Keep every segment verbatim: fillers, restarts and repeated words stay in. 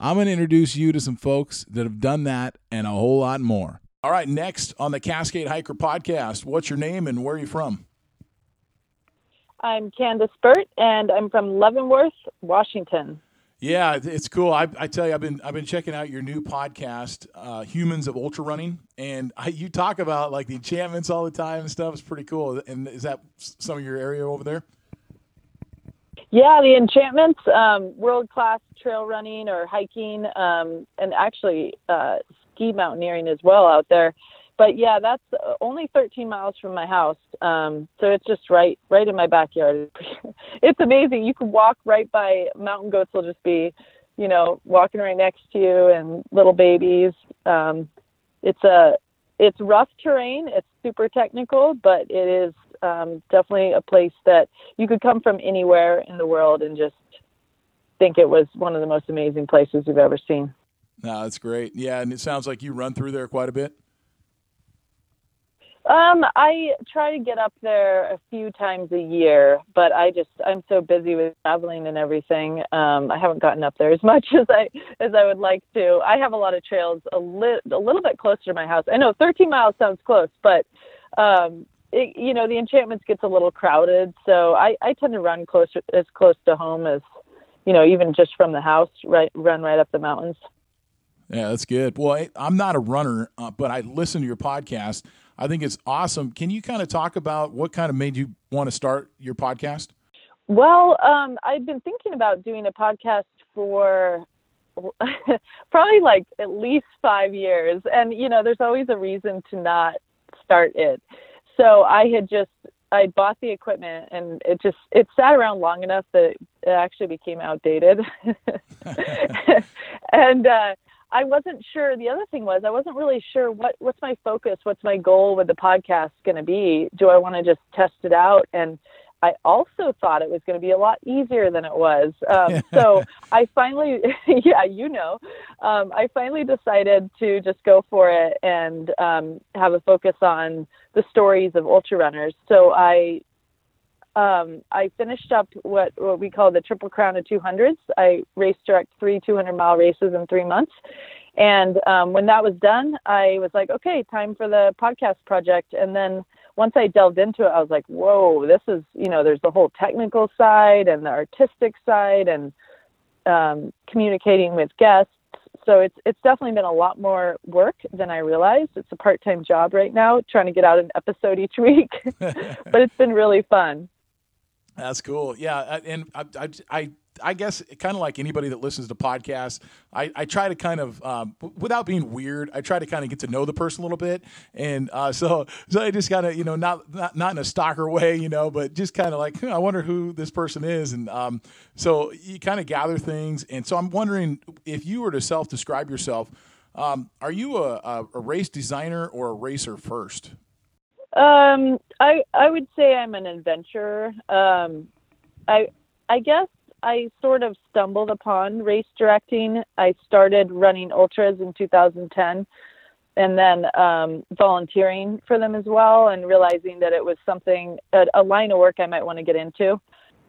I'm going to introduce you to some folks that have done that and a whole lot more. All right, next on the Cascade Hiker Podcast, what's your name and where are you from? I'm Candice Burt, and I'm from Leavenworth, Washington. Yeah, it's cool. I, I tell you, I've been I've been checking out your new podcast, uh, Humans of Ultra Running, and I, you talk about like the enchantments all the time and stuff. It's pretty cool. And is that some of your area over there? Yeah, the enchantments, um, world-class trail running or hiking, um, and actually uh, ski mountaineering as well out there. But yeah, that's only thirteen miles from my house, um, so it's just right, right in my backyard. It's amazing. You can walk right by mountain goats. Will just be, you know, walking right next to you and little babies. Um, it's a, it's rough terrain. It's super technical, but it is um, definitely a place that you could come from anywhere in the world and just think it was one of the most amazing places you've ever seen. No, that's great. Yeah, and it sounds like you run through there quite a bit. Um, I try to get up there a few times a year, but I just, I'm so busy with traveling and everything. Um, I haven't gotten up there as much as I, as I would like to. I have a lot of trails a, li- a little bit closer to my house. I know thirteen miles sounds close, but, um, it, you know, the enchantments gets a little crowded. So I, I tend to run closer, as close to home as, you know, even just from the house, right, run right up the mountains. Yeah, that's good. Well, I'm not a runner, uh, but I listen to your podcast. I think it's awesome. Can you kind of talk about what kind of made you want to start your podcast? Well, um, I've been thinking about doing a podcast for probably like at least five years. And, you know, there's always a reason to not start it. So I had just, I bought the equipment and it just, it sat around long enough that it actually became outdated. and, uh, I wasn't sure. The other thing was I wasn't really sure what, what's my focus, what's my goal with the podcast going to be. Do I want to just test it out? And I also thought it was going to be a lot easier than it was. Um, so I finally, yeah, you know, um, I finally decided to just go for it and um, have a focus on the stories of ultra runners. So I Um, I finished up what, what we call the Triple Crown of two hundreds. I race direct three two hundred mile races in three months. And um, when that was done, I was like, okay, time for the podcast project. And then once I delved into it, I was like, whoa, this is, you know, there's the whole technical side and the artistic side and um, communicating with guests. So it's it's definitely been a lot more work than I realized. It's a part-time job right now, trying to get out an episode each week. But it's been really fun. That's cool. Yeah. And I, I, I, I guess kind of like anybody that listens to podcasts, I, I try to kind of, um, without being weird, I try to kind of get to know the person a little bit. And, uh, so, so I just kind of, you know, not, not, not in a stalker way, you know, but just kind of like, hmm, I wonder who this person is. And, um, so you kind of gather things. And so I'm wondering if you were to self-describe yourself, um, are you a, a race designer or a racer first? Um, I, I would say I'm an adventurer. Um, I, I guess I sort of stumbled upon race directing. I started running ultras in two thousand ten and then, um, volunteering for them as well. And realizing that it was something, a, a line of work I might want to get into.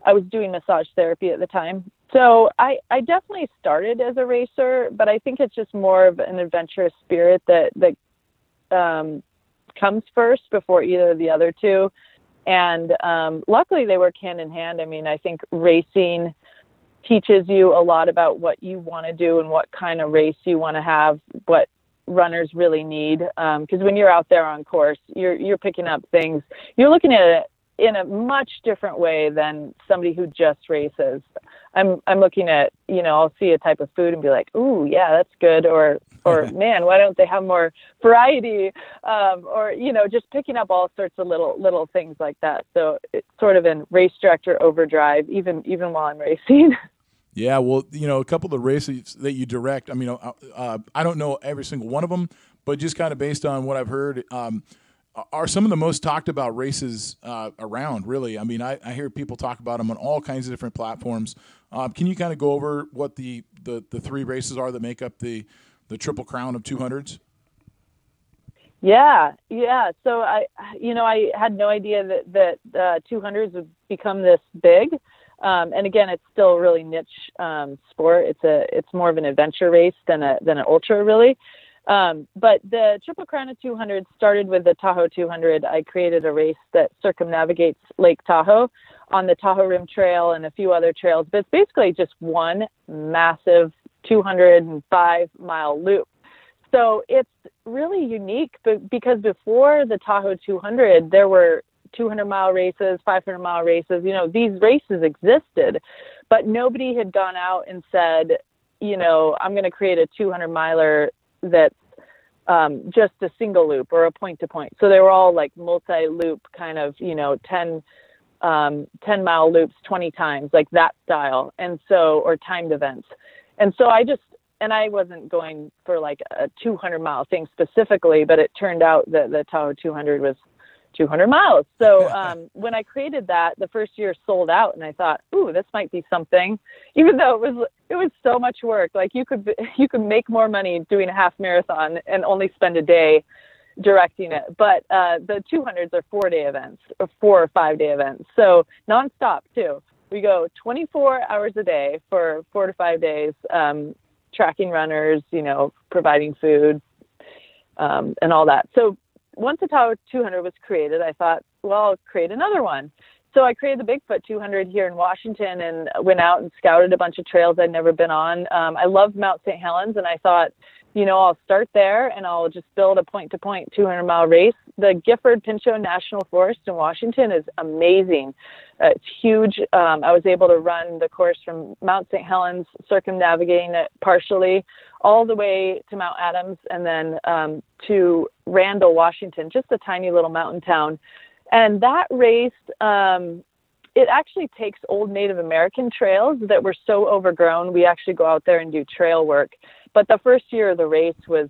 I was doing massage therapy at the time. So I, I definitely started as a racer, but I think it's just more of an adventurous spirit that, that, um, comes first before either of the other two. And um, luckily they work hand in hand. I mean, I think racing teaches you a lot about what you want to do and what kind of race you want to have, what runners really need. Um, 'cause when you're out there on course, you're, you're picking up things. You're looking at it in a much different way than somebody who just races. I'm, I'm looking at, you know, I'll see a type of food and be like, ooh, yeah, that's good. Or, or man, why don't they have more variety? Um, or, you know, just picking up all sorts of little, little things like that. So it's sort of in race director overdrive, even, even while I'm racing. Yeah, well, you know, a couple of the races that you direct, I mean, uh, I don't know every single one of them, but just kind of based on what I've heard, um, are some of the most talked about races uh, around, really. I mean, I, I hear people talk about them on all kinds of different platforms. Uh, can you kind of go over what the, the, the three races are that make up the, the Triple Crown of two hundreds? Yeah, yeah. So, I, you know, I had no idea that, that uh, two hundreds would become this big. Um, and again, it's still a really niche um, sport. It's a, it's more of an adventure race than a, than an ultra, really. Um, but the Triple Crown of two hundred started with the Tahoe two hundred. I created a race that circumnavigates Lake Tahoe on the Tahoe Rim Trail and a few other trails, but it's basically just one massive two hundred five mile loop. So it's really unique, but because before the Tahoe two hundred, there were two hundred mile races, five hundred mile races, you know, these races existed, but nobody had gone out and said, you know, I'm going to create a two hundred miler that's um, just a single loop or a point to point. So they were all like multi-loop kind of, you know, ten, um, ten mile loops, twenty times, like that style. And so, or timed events. And so I just, and I wasn't going for like a two hundred mile thing specifically, but it turned out that the Tahoe two hundred was two hundred miles. So um, when I created that, the first year sold out, and I thought, "Ooh, this might be something." Even though it was it was so much work, like you could you could make more money doing a half marathon and only spend a day directing it. But uh, the two hundreds are four day events, or four or five day events, so nonstop too. We go twenty-four hours a day for four to five days, um, tracking runners, you know, providing food, um, and all that. So once the Tahoe two hundred was created, I thought, well, I'll create another one. So I created the Bigfoot two hundred here in Washington and went out and scouted a bunch of trails I'd never been on. Um, I loved Mount Saint Helens, and I thought, you know, I'll start there and I'll just build a point-to-point two hundred mile race. The Gifford Pinchot National Forest in Washington is amazing. Uh, it's huge. Um, I was able to run the course from Mount Saint Helens, circumnavigating it partially, all the way to Mount Adams, and then um, to Randle, Washington, just a tiny little mountain town. And that race, um, it actually takes old Native American trails that were so overgrown. We actually go out there and do trail work. But the first year of the race was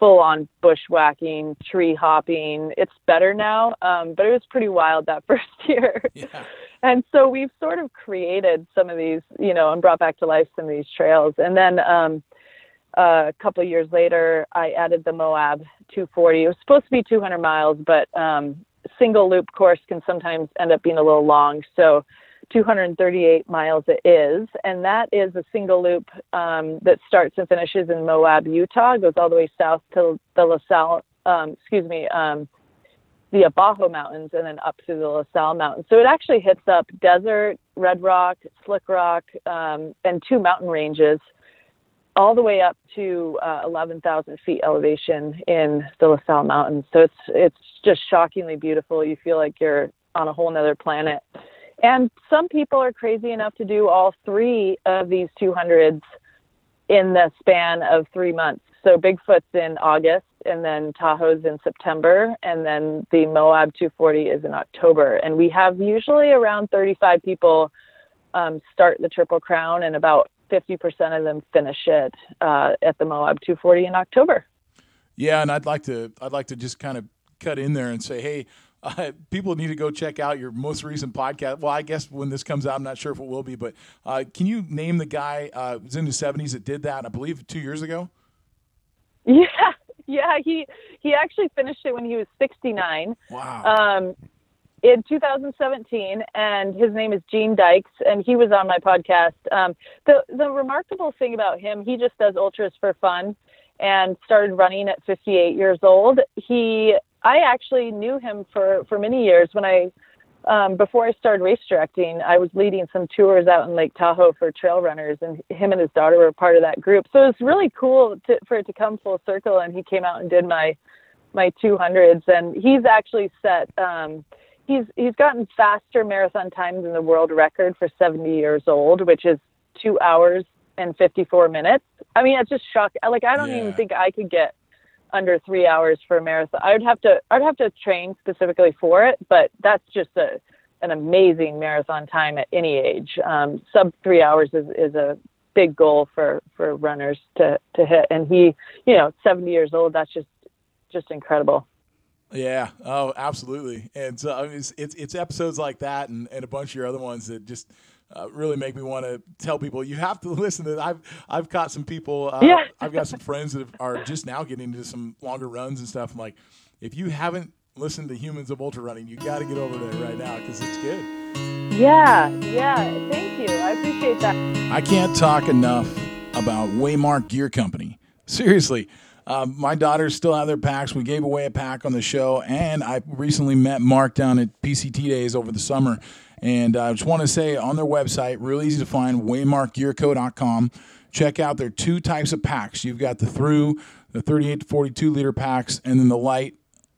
full on bushwhacking, tree hopping. It's better now, um, but it was pretty wild that first year. Yeah. And so we've sort of created some of these, you know, and brought back to life some of these trails. And then um, uh, a couple of years later, I added the Moab two forty. It was supposed to be two hundred miles, but um, single loop course can sometimes end up being a little long. So two hundred thirty-eight miles it is, and that is a single loop um, that starts and finishes in Moab, Utah, goes all the way south to the LaSalle, um, excuse me, um, the Abajo Mountains, and then up through the LaSalle Mountains. So it actually hits up desert, red rock, slick rock, um, and two mountain ranges, all the way up to uh, eleven thousand feet elevation in the LaSalle Mountains. So it's it's just shockingly beautiful. You feel like you're on a whole nother planet. And some people are crazy enough to do all three of these two hundreds in the span of three months. So Bigfoot's in August, and then Tahoe's in September, and then the Moab two forty is in October. And we have usually around thirty-five people um, start the Triple Crown, and about fifty percent of them finish it uh, at the Moab two forty in October. Yeah, and I'd like to I'd like to just kind of cut in there and say, hey, Uh, people need to go check out your most recent podcast. Well, I guess when this comes out, I'm not sure if it will be, but uh, can you name the guy uh, was in his seventies that did that, I believe, two years ago? Yeah, yeah. He he actually finished it when he was sixty-nine. Wow. Um, in two thousand seventeen, and his name is Gene Dykes, and he was on my podcast. Um, the the remarkable thing about him, he just does ultras for fun and started running at fifty-eight years old. He... I actually knew him for, for many years when I, um, before I started race directing, I was leading some tours out in Lake Tahoe for trail runners, and him and his daughter were part of that group. So it was really cool to, for it to come full circle. And he came out and did my, my two hundreds, and he's actually set, um, he's, he's gotten faster marathon times than the world record for seventy years old, which is two hours and fifty-four minutes. I mean, it's just shocking. Like, I don't yeah. even think I could get under three hours for a marathon. I would have to, I'd have to train specifically for it, but that's just a, an amazing marathon time at any age. Um, sub three hours is, is a big goal for, for runners to, to hit. And he, you know, seventy years old, that's just, just incredible. Yeah. Oh, absolutely. And so I mean, it's, it's, it's episodes like that and, and a bunch of your other ones that just uh, really make me want to tell people, you have to listen to that. I've, I've caught some people, uh, yeah. I've got some friends that are just now getting into some longer runs and stuff. I'm like, if you haven't listened to Humans of Ultra Running, you got to get over there right now because it's good. Yeah. Yeah. Thank you. I appreciate that. I can't talk enough about Waymark Gear Company. Seriously. Um, my daughters still have their packs. We gave away a pack on the show, and I recently met Mark down at P C T Days over the summer. And I just want to say, on their website, really easy to find, waymark gear co dot com. Check out their two types of packs. You've got the through, the thirty-eight to forty-two liter packs, and then the light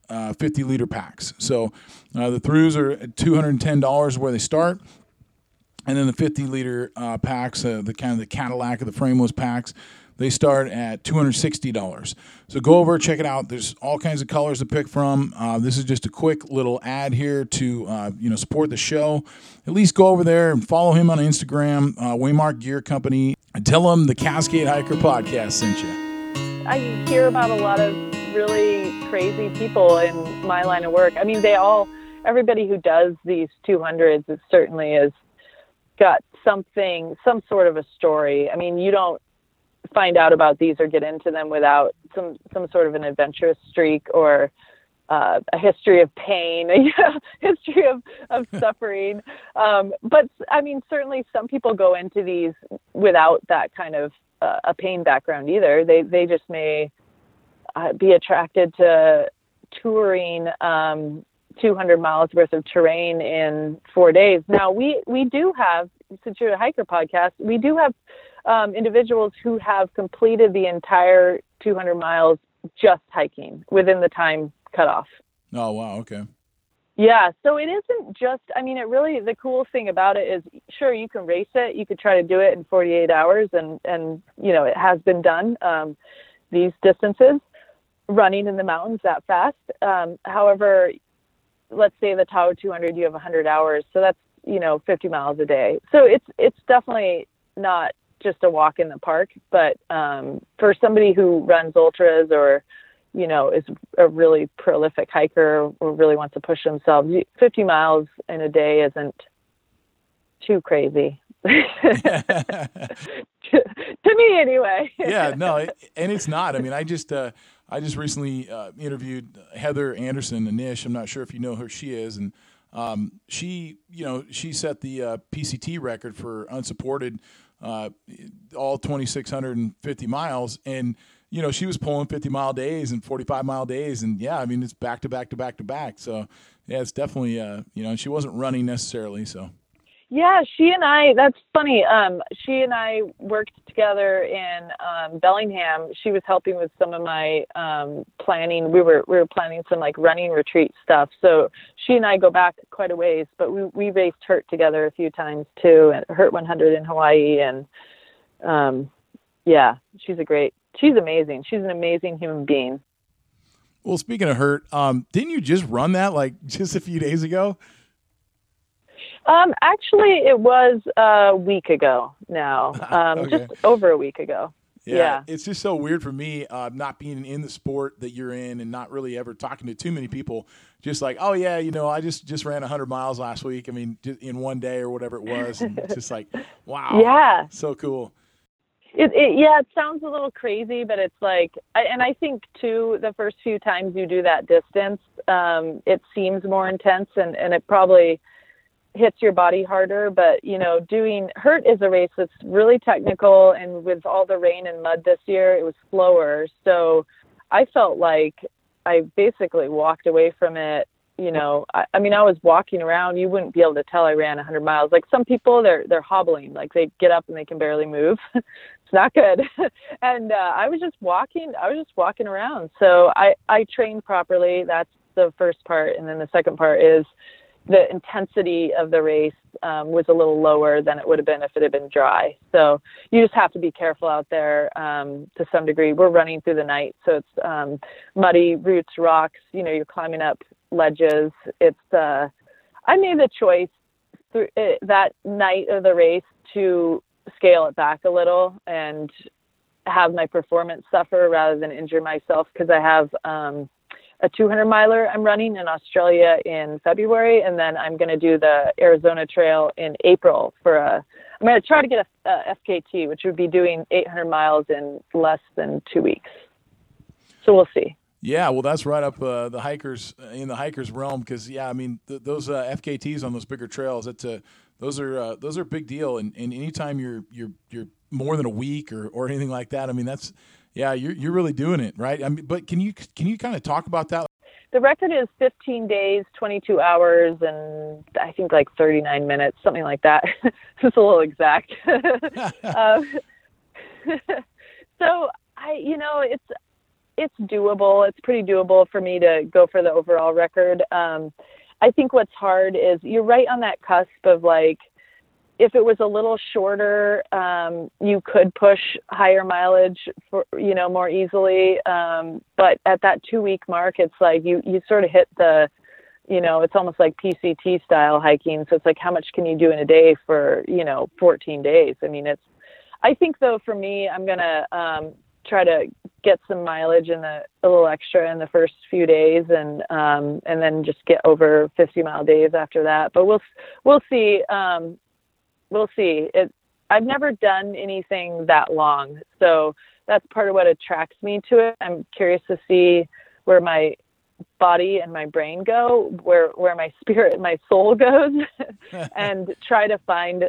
uh, fifty liter packs. So uh, the throughs are two hundred ten dollars where they start. And then the fifty liter uh, packs, uh, the kind of the Cadillac of the frameless packs, they start at two hundred sixty dollars. So go over, check it out. There's all kinds of colors to pick from. Uh, this is just a quick little ad here to uh, you know, support the show. At least go over there and follow him on Instagram, uh, Waymark Gear Company, and tell him the Cascade Hiker Podcast sent you. I hear about a lot of really crazy people in my line of work. I mean, they all, everybody who does these two hundreds, it certainly has got something, some sort of a story. I mean, you don't find out about these or get into them without some, some sort of an adventurous streak or uh, a history of pain, a history of, of suffering. Um, but I mean, certainly some people go into these without that kind of uh, a pain background either. They, they just may uh, be attracted to touring um, two hundred miles worth of terrain in four days. Now we, we do have, since you're a hiker podcast, we do have Um, individuals who have completed the entire two hundred miles just hiking within the time cutoff. Oh, wow. Okay. Yeah. So it isn't just, I mean, it really, the cool thing about it is, sure, you can race it. You could try to do it in forty-eight hours and, and, you know, it has been done, um, these distances running in the mountains that fast. Um, however, let's say the Tahoe two hundred, you have one hundred hours. So that's, you know, fifty miles a day. So it's, it's definitely not just a walk in the park, but um, for somebody who runs ultras or, you know, is a really prolific hiker or really wants to push themselves, fifty miles in a day isn't too crazy. to, to me anyway. Yeah, no, it, and it's not. I mean, I just, uh, I just recently uh, interviewed Heather Anderson, and Nish, I'm not sure if you know who she is. And um, she, you know, she set the uh, P C T record for unsupported Uh, all two thousand six hundred fifty miles, and you know she was pulling fifty mile days and forty-five mile days, and yeah, I mean it's back to back to back to back. So yeah, it's definitely uh, you know she wasn't running necessarily. So yeah, she and I. That's funny. Um, she and I worked together in um, Bellingham. She was helping with some of my um, planning. We were we were planning some like running retreat stuff. So she and I go back quite a ways, but we, we raced Hurt together a few times too, and Hurt one hundred in Hawaii. And um, yeah, she's a great. She's amazing. She's an amazing human being. Well, speaking of Hurt, um, didn't you just run that like just a few days ago? Um, actually it was a week ago now, um, okay. Just over a week ago. Yeah, yeah. It's just so weird for me, uh, not being in the sport that you're in and not really ever talking to too many people, just like, oh yeah, you know, I just, just ran a hundred miles last week. I mean, just in one day or whatever it was. And it's just like, wow. Yeah. So cool. It, it, yeah, it sounds a little crazy, but it's like, I, and I think too, the first few times you do that distance, um, it seems more intense and, and it probably hits your body harder, but you know, doing Hurt is a race that's really technical, and with all the rain and mud this year, it was slower. So I felt like I basically walked away from it. You know, I, I mean, I was walking around. You wouldn't be able to tell I ran one hundred miles. Like some people, they're they're hobbling, like they get up and they can barely move. It's not good. and uh, I was just walking. I was just walking around. So I I trained properly. That's the first part, and then the second part is, the intensity of the race um, was a little lower than it would have been if it had been dry. So you just have to be careful out there um, to some degree. We're running through the night, so it's um, muddy, roots, rocks. You know, you're climbing up ledges. It's uh, I made the choice through it, that night of the race to scale it back a little and have my performance suffer rather than injure myself, because I have um, a two hundred miler I'm running in Australia in February, and then I'm going to do the Arizona Trail in April for a, I'm going to try to get a, a F K T, which would be doing eight hundred miles in less than two weeks. So we'll see. Yeah, well, that's right up uh, the hikers in the hikers realm, because yeah, I mean th- those uh, F K Ts on those bigger trails, that's a, those are uh, those are a big deal. And, and anytime you're you're you're more than a week or, or anything like that, I mean that's yeah, you're you're really doing it, right? I mean, but can you can you kind of talk about that? The record is fifteen days, twenty-two hours, and I think like thirty-nine minutes, something like that. It's a little exact. um, so I, you know, it's. It's doable. It's pretty doable for me to go for the overall record. Um, I think what's hard is you're right on that cusp of like, if it was a little shorter, um, you could push higher mileage for, you know, more easily. Um, but at that two week mark, it's like you, you sort of hit the, you know, it's almost like P C T style hiking. So it's like, how much can you do in a day for, you know, fourteen days? I mean, it's, I think though, for me, I'm going to, um, try to get some mileage in the a little extra in the first few days, and um, and then just get over fifty mile days after that. But we'll we'll see um, we'll see. It, I've never done anything that long, so that's part of what attracts me to it. I'm curious to see where my body and my brain go, where where my spirit and my soul goes, and try to find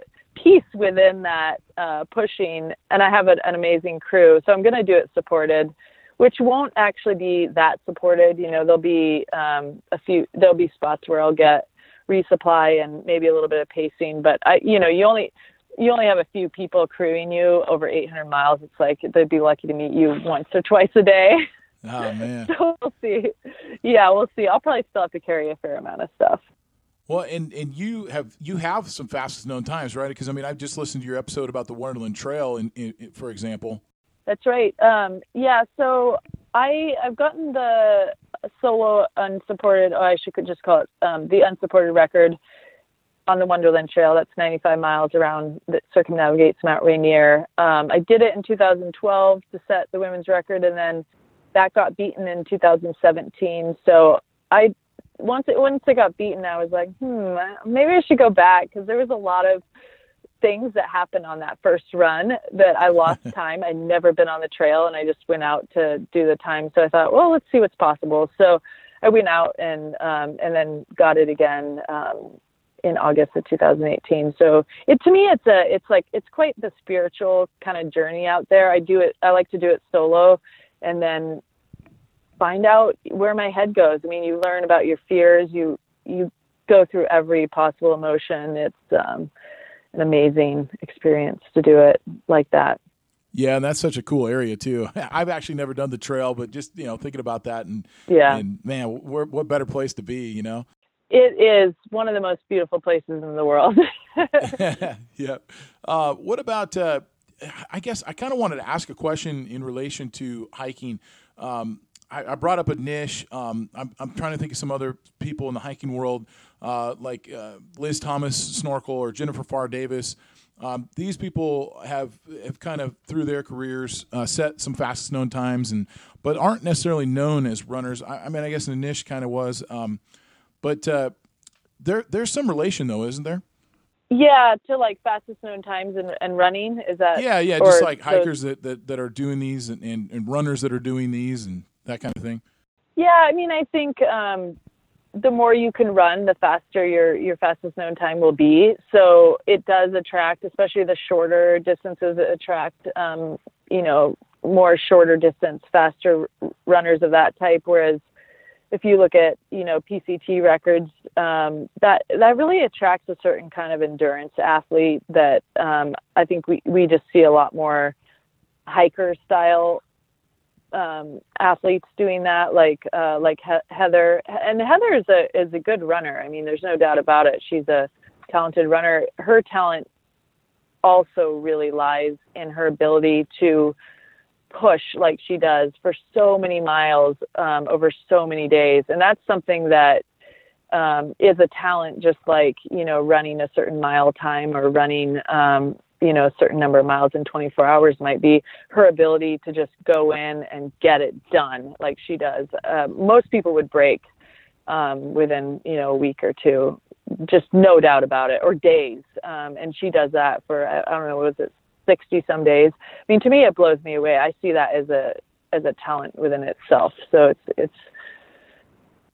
peace within that uh, pushing. And I have an, an amazing crew, so I'm going to do it supported, which won't actually be that supported. You know, there'll be um, a few, there'll be spots where I'll get resupply and maybe a little bit of pacing, but I, you know, you only, you only have a few people crewing you over eight hundred miles. It's like, they'd be lucky to meet you once or twice a day. Oh man. So we'll see. Yeah, we'll see. I'll probably still have to carry a fair amount of stuff. Well, and, and you have you have some fastest known times, right? Because, I mean, I've just listened to your episode about the Wonderland Trail, in, in, in, for example. That's right. Um, yeah, so I, I've gotten the solo unsupported, oh, I should just call it um, the unsupported record on the Wonderland Trail. That's ninety-five miles around that circumnavigates Mount Rainier. Um, I did it in two thousand twelve to set the women's record, and then that got beaten in two thousand seventeen. So I... Once it once it got beaten, I was like, hmm, maybe I should go back, because there was a lot of things that happened on that first run that I lost time. I'd never been on the trail, and I just went out to do the time. So I thought, well, let's see what's possible. So I went out and um, and then got it again um, in August of two thousand eighteen. So it to me, it's a it's like it's quite the spiritual kind of journey out there. I do it. I like to do it solo, and then find out where my head goes. I mean, you learn about your fears. You, you go through every possible emotion. It's um, an amazing experience to do it like that. Yeah. And that's such a cool area too. I've actually never done the trail, but just, you know, thinking about that and, yeah. and man, we're, what better place to be, you know? It is one of the most beautiful places in the world. Yeah. Uh, what about, uh, I guess I kind of wanted to ask a question in relation to hiking. Um, I brought up a niche. Um, I'm, I'm trying to think of some other people in the hiking world, uh, like uh, Liz Thomas Snorkel or Jennifer Farr Davis. Um, these people have have kind of through their careers uh, set some fastest known times, and but aren't necessarily known as runners. I, I mean, I guess the niche kind of was, um, but uh, there there's some relation though, isn't there? Yeah, to like fastest known times and, and running. Is that? Yeah, yeah, just like hikers that, that, that are doing these and, and, and runners that are doing these and. That kind of thing. Yeah, I mean, I think um, the more you can run, the faster your your fastest known time will be. So it does attract, especially the shorter distances, attract um, you know more shorter distance, faster runners of that type. Whereas if you look at you know P C T records, um, that that really attracts a certain kind of endurance athlete that um, I think we we just see a lot more hiker style. Um, athletes doing that, like uh, like he- Heather, and Heather is a is a good runner. I mean, there's no doubt about it. She's a talented runner. Her talent also really lies in her ability to push like she does for so many miles um, over so many days, and that's something that um, is a talent, just like, you know, running a certain mile time or running, um, you know, a certain number of miles in twenty-four hours might be. Her ability to just go in and get it done like she does. Uh, most people would break um, within, you know, a week or two, just no doubt about it, or days. Um, and she does that for, I don't know, what was it, sixty some days. I mean, to me, it blows me away. I see that as a, as a talent within itself. So it's, it's,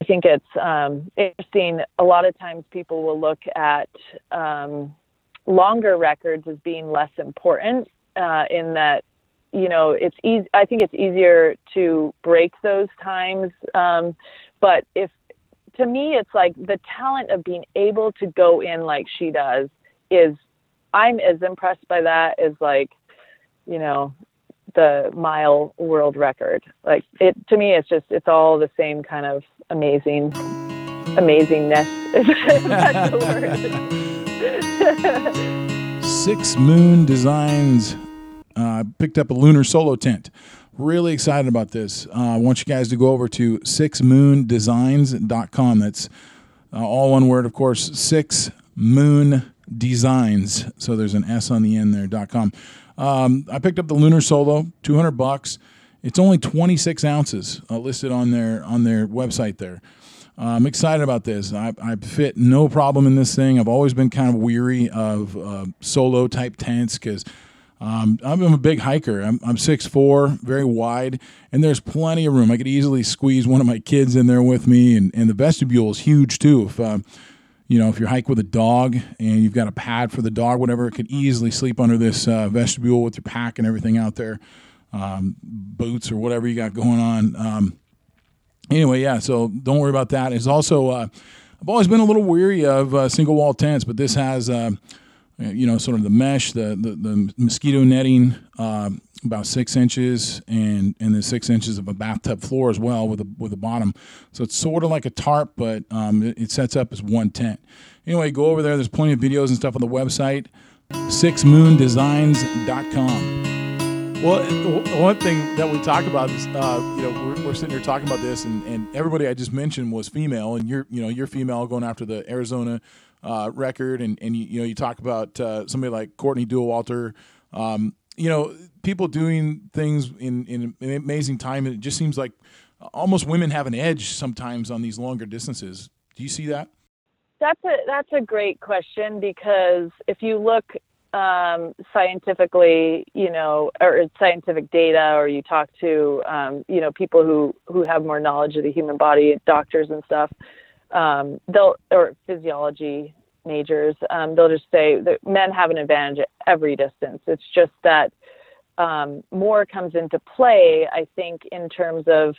I think it's um, interesting. A lot of times people will look at um, longer records as being less important uh, in that, you know, it's easy. I think it's easier to break those times. Um, but if, to me, it's like the talent of being able to go in like she does is, I'm as impressed by that as, like, you know, the mile world record. Like, it, to me, it's just, it's all the same kind of amazing, amazingness. If that's the word. Six Moon Designs uh, picked up a Lunar Solo tent. Really excited about this. Uh, I want you guys to go over to six moon designs dot com. That's uh, all one word, of course, Six Moon Designs. So there's an S on the end there, dot com. Um, I picked up the Lunar Solo, two hundred bucks. It's only twenty-six ounces uh, listed on their on their website there. Uh, I'm excited about this. I, I fit no problem in this thing. I've always been kind of weary of uh, solo type tents because um, I'm a big hiker. I'm, I'm six foot four, very wide, and there's plenty of room. I could easily squeeze one of my kids in there with me, and, and the vestibule is huge too. If um, You know, if you hike with a dog and you've got a pad for the dog, whatever, it could easily sleep under this uh, vestibule with your pack and everything out there, um, boots or whatever you got going on. Um, anyway, yeah, so don't worry about that. It's also, uh, I've always been a little weary of uh, single wall tents, but this has, uh, you know, sort of the mesh, the the, the mosquito netting, uh, about six inches, and, and then six inches of a bathtub floor as well with a with a bottom. So it's sort of like a tarp, but um, it, it sets up as one tent. Anyway, go over there. There's plenty of videos and stuff on the website, six moon designs dot com. Well, one thing that we talk about is, uh, you know, we're, we're sitting here talking about this, and, and everybody I just mentioned was female, and you're, you know, you're female going after the Arizona uh, record, and, and you, you know, you talk about uh, somebody like Courtney Duwalter, um, you know, people doing things in, in an amazing time. It just seems like almost women have an edge sometimes on these longer distances. Do you see that? That's a, that's a great question, because if you look um, scientifically, you know, or scientific data, or you talk to, um, you know, people who, who have more knowledge of the human body, doctors and stuff, um, they'll, or physiology majors, um, they'll just say that men have an advantage at every distance. It's just that Um, more comes into play, I think, in terms of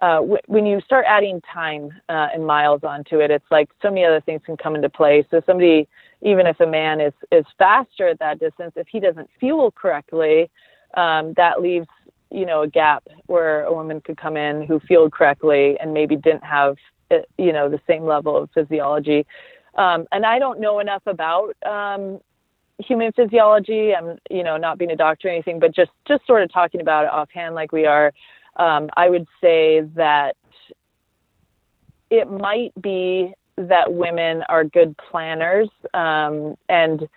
uh, w- when you start adding time uh, and miles onto it. It's like so many other things can come into play. So somebody, even if a man is, is faster at that distance, if he doesn't fuel correctly, um, that leaves, you know, a gap where a woman could come in who fueled correctly and maybe didn't have, you know, the same level of physiology. Um, and I don't know enough about um human physiology. I'm, you know, not being a doctor or anything, but just, just sort of talking about it offhand like we are. Um, I would say that it might be that women are good planners um, and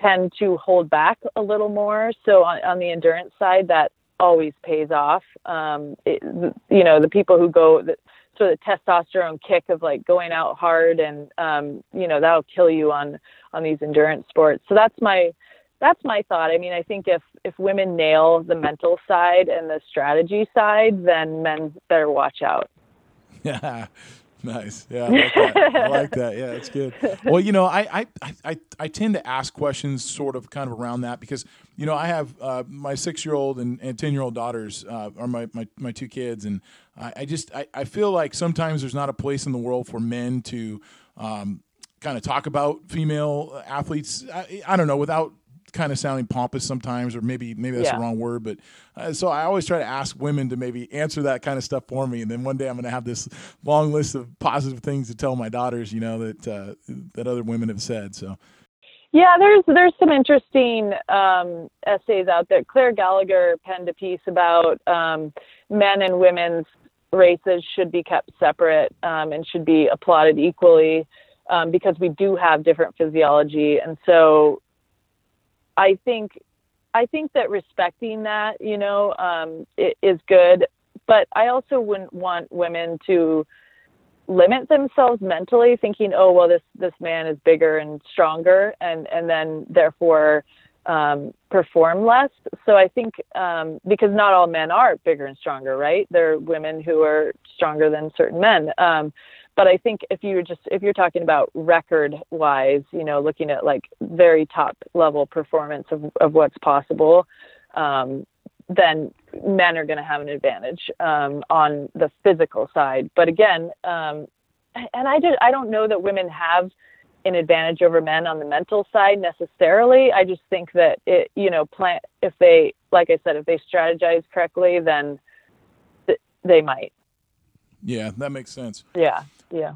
tend to hold back a little more. So on, on the endurance side, that always pays off. Um, it, you know, the people who go, the, sort of the testosterone kick of like going out hard and, um, you know, that'll kill you on, on these endurance sports. So that's my, that's my thought. I mean, I think if, if women nail the mental side and the strategy side, then men better watch out. Yeah. Nice. Yeah. I like that. I like that. Yeah, that's good. Well, you know, I, I, I, I tend to ask questions sort of kind of around that because, you know, I have uh, my six-year-old and, and ten-year-old daughters uh, are my, my, my two kids. And I, I just, I, I feel like sometimes there's not a place in the world for men to um, kind of talk about female athletes. I, I don't know, without kind of sounding pompous sometimes, or maybe maybe that's yeah. the wrong word, but uh, so I always try to ask women to maybe answer that kind of stuff for me, and then one day I'm going to have this long list of positive things to tell my daughters, you know, that uh, that other women have said. So yeah, there's there's some interesting um, essays out there. Claire Gallagher penned a piece about um, men and women's races should be kept separate um, and should be applauded equally um, because we do have different physiology. And so I think, I think that respecting that, you know, um, it is good, but I also wouldn't want women to limit themselves mentally thinking, oh, well, this, this man is bigger and stronger and, and then therefore um, perform less. So I think um, because not all men are bigger and stronger, right? There are women who are stronger than certain men. Um, but I think if you're just, if you're talking about record wise, you know, looking at like very top level performance of, of what's possible, um, then men are going to have an advantage um, on the physical side. But again, um, and I, did, I don't know that women have an advantage over men on the mental side necessarily. I just think that, it, you know, plan, if they, like I said, if they strategize correctly, then th- they might. Yeah, that makes sense. Yeah, yeah.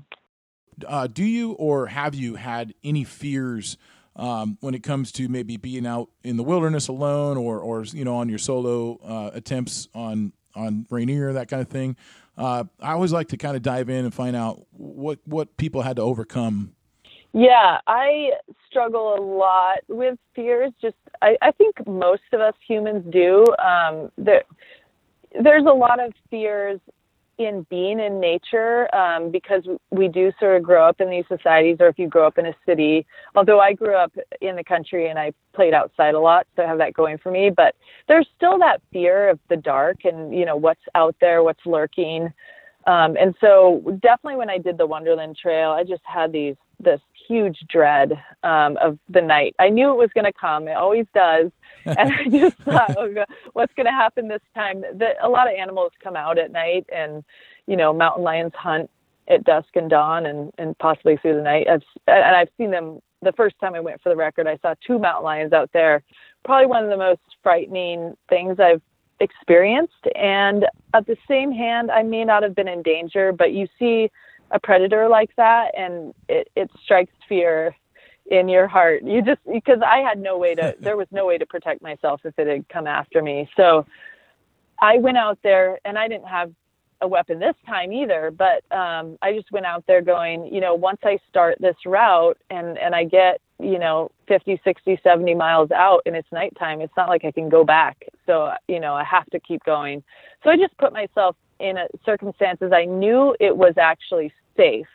Uh, do you or have you had any fears Um, when it comes to maybe being out in the wilderness alone or, or you know, on your solo uh, attempts on on Rainier, that kind of thing? Uh, I always like to kind of dive in and find out what, what people had to overcome. Yeah, I struggle a lot with fears. Just I, I think most of us humans do. Um, there, there's a lot of fears in being in nature, um, because we do sort of grow up in these societies, or if you grow up in a city, although I grew up in the country and I played outside a lot, so I have that going for me, but there's still that fear of the dark and, you know, what's out there, what's lurking. Um, and so definitely when I did the Wonderland Trail, I just had these, this huge dread, um, of the night. I knew it was going to come. It always does. And I just thought, oh, what's going to happen this time? The, a lot of animals come out at night and, you know, mountain lions hunt at dusk and dawn and, and possibly through the night. I've, and I've seen them. The first time I went for the record, I saw two mountain lions out there. Probably one of the most frightening things I've experienced. And at the same hand, I may not have been in danger, but you see a predator like that, and it, it strikes fear in your heart. You just, because I had no way to, there was no way to protect myself if it had come after me. So I went out there, and I didn't have a weapon this time either, but um, I just went out there going, you know, once I start this route and, and I get, you know, fifty, sixty, seventy miles out and it's nighttime, it's not like I can go back. So, you know, I have to keep going. So I just put myself in a, circumstances I knew it was actually safe.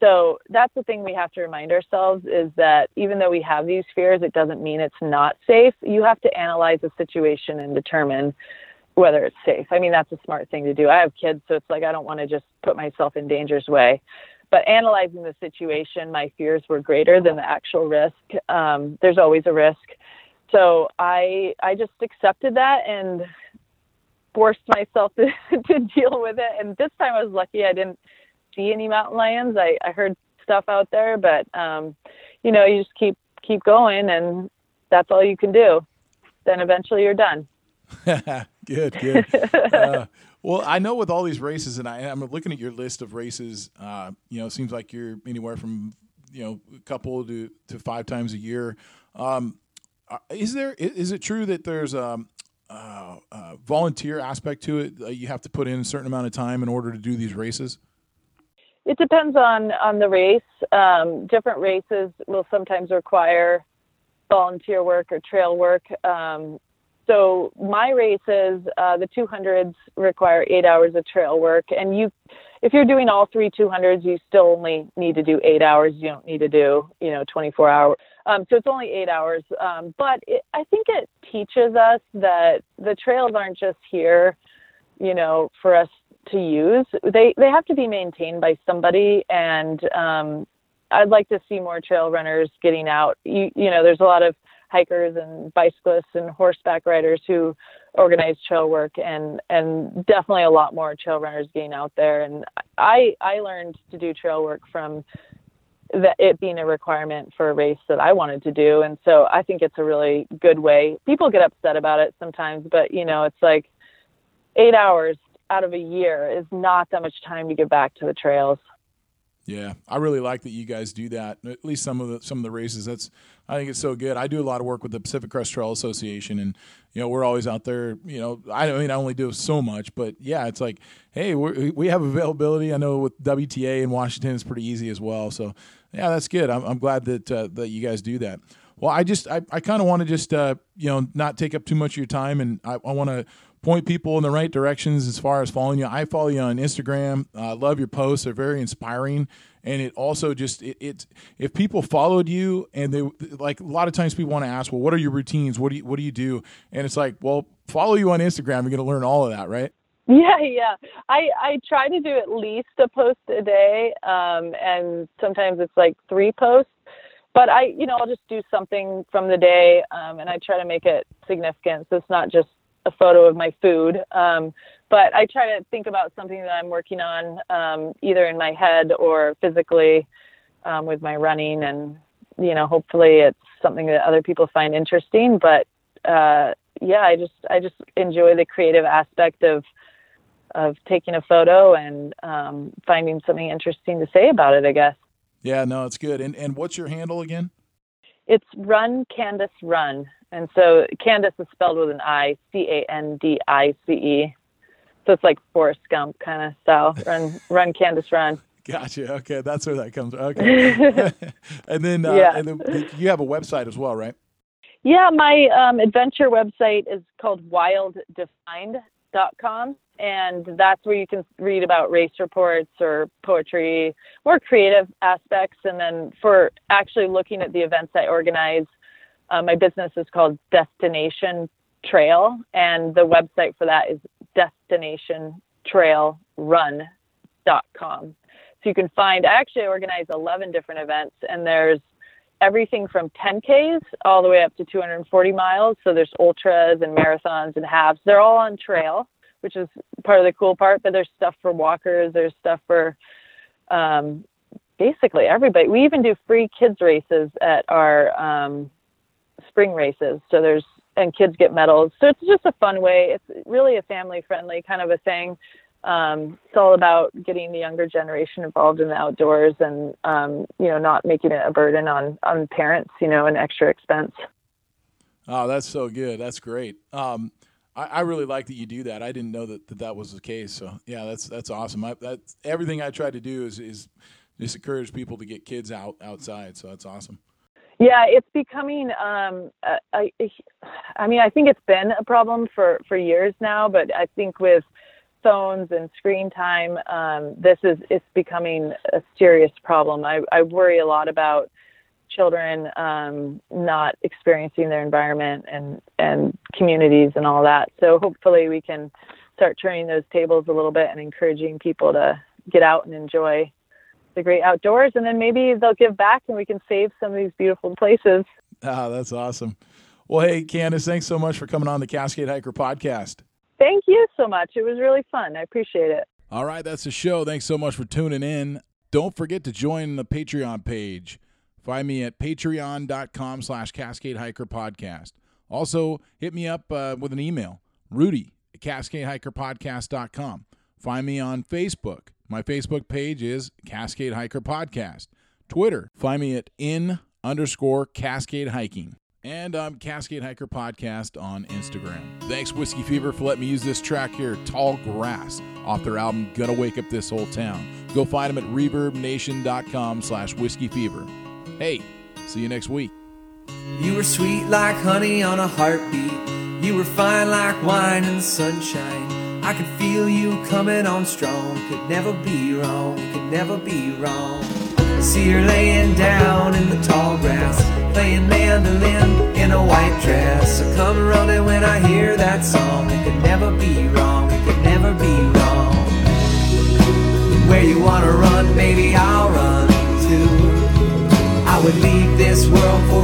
So that's the thing we have to remind ourselves, is that even though we have these fears, it doesn't mean it's not safe. You have to analyze the situation and determine whether it's safe. I mean, that's a smart thing to do. I have kids, so it's like, I don't want to just put myself in danger's way. But analyzing the situation, my fears were greater than the actual risk. Um, there's always a risk. So I I just accepted that and forced myself to, to deal with it. And this time I was lucky I didn't see any mountain lions. I, I heard stuff out there, but, um, you know, you just keep, keep going, and that's all you can do. Then eventually you're done. Good, good. Uh, well, I know with all these races, and I, I'm looking at your list of races, uh, you know, it seems like you're anywhere from, you know, a couple to, to five times a year. Um, is there, is it true that there's um, uh, a volunteer aspect to it? Uh, you have to put in a certain amount of time in order to do these races? It depends on, on the race. Um, different races will sometimes require volunteer work or trail work. Um, so my races, uh, the two hundreds require eight hours of trail work. And you, if you're doing all three two hundreds, you still only need to do eight hours. You don't need to do, you know, twenty-four hours. Um, so it's only eight hours. Um, but it, I think it teaches us that the trails aren't just here, you know, for us to use. They they have to be maintained by somebody, and um, I'd like to see more trail runners getting out. You, you know, there's a lot of hikers and bicyclists and horseback riders who organize trail work, and and definitely a lot more trail runners getting out there. And I I learned to do trail work from that, it being a requirement for a race that I wanted to do, and so I think it's a really good way. People get upset about it sometimes, but you know, it's like eight hours out of a year is not that much time to get back to the trails. Yeah, I really like that you guys do that. At least some of the some of the races. That's I think it's so good. I do a lot of work with the Pacific Crest Trail Association, and you know we're always out there. You know, I mean I only do so much, but yeah, it's like hey, we're, we have availability. I know with W T A in Washington, it's pretty easy as well. So yeah, that's good. I'm, I'm glad that uh, that you guys do that. Well, I just I, I kind of want to just uh, you know not take up too much of your time, and I, I want to point people in the right directions as far as following you. I follow you on Instagram. I uh, love your posts. They're very inspiring. And it also just, it, it, if people followed you and they, like a lot of times people want to ask, well, what are your routines? What do you, what do you do? And it's like, well, follow you on Instagram. You're going to learn all of that, right? Yeah. Yeah. I, I try to do at least a post a day. Um, and sometimes it's like three posts, but I, you know, I'll just do something from the day. Um, and I try to make it significant. So it's not just a photo of my food. Um, but I try to think about something that I'm working on, um, either in my head or physically, um, with my running, and, you know, hopefully it's something that other people find interesting. But, uh, yeah, I just, I just enjoy the creative aspect of, of taking a photo and, um, finding something interesting to say about it, I guess. Yeah, no, it's good. And, and what's your handle again? It's Run Candice Run. And so Candice is spelled with an I, C A N D I C E. So it's like Forrest Gump kind of style. Run, run, Candice, run. Gotcha. Okay, that's where that comes from. Okay. and then, uh, yeah. and then you have a website as well, right? Yeah, my um, adventure website is called wild defined dot com. And that's where you can read about race reports or poetry, more creative aspects. And then for actually looking at the events I organize, Uh, my business is called Destination Trail, and the website for that is destination trail run dot com. So you can find, I actually organize eleven different events, and there's everything from ten Ks all the way up to two hundred forty miles. So there's ultras and marathons and halves. They're all on trail, which is part of the cool part, but there's stuff for walkers. There's stuff for um, basically everybody. We even do free kids races at our um spring races. So there's, and kids get medals. So it's just a fun way. It's really a family friendly kind of a thing. Um, it's all about getting the younger generation involved in the outdoors and, um, you know, not making it a burden on, on parents, you know, an extra expense. Oh, that's so good. That's great. Um, I, I really like that you do that. I didn't know that that, that was the case. So yeah, that's, that's awesome. I, that's everything I try to do is, is just encourage people to get kids out outside. So that's awesome. Yeah, it's becoming, um, I, I mean, I think it's been a problem for, for years now, but I think with phones and screen time, um, this is, it's becoming a serious problem. I, I worry a lot about children um, not experiencing their environment and, and communities and all that. So hopefully we can start turning those tables a little bit and encouraging people to get out and enjoy the great outdoors, and then maybe they'll give back and we can save some of these beautiful places. Ah, that's awesome. Well, hey, Candice, thanks so much for coming on the Cascade Hiker podcast. Thank you so much. It was really fun. I appreciate it. All right, that's the show. Thanks so much for tuning in. Don't forget to join the Patreon page. Find me at patreon.com slash Cascade Hiker podcast. Also, hit me up uh, with an email, Rudy at cascade hiker podcast dot com. Find me on Facebook. My Facebook page is Cascade Hiker Podcast. Twitter, find me at in underscore Cascade Hiking. And I'm Cascade Hiker Podcast on Instagram. Thanks, Whiskey Fever, for letting me use this track here, Tall Grass, off their album, Gonna Wake Up This Whole Town. Go find them at reverbnation.com slash Whiskey Fever. Hey, see you next week. You were sweet like honey on a heartbeat. You were fine like wine in the sunshine. I could feel you coming on strong. Could never be wrong, could never be wrong. See her laying down in the tall grass, playing mandolin in a white dress. So come running when I hear that song. It could never be wrong, it could never be wrong. Where you wanna run, baby, I'll run too. I would leave this world for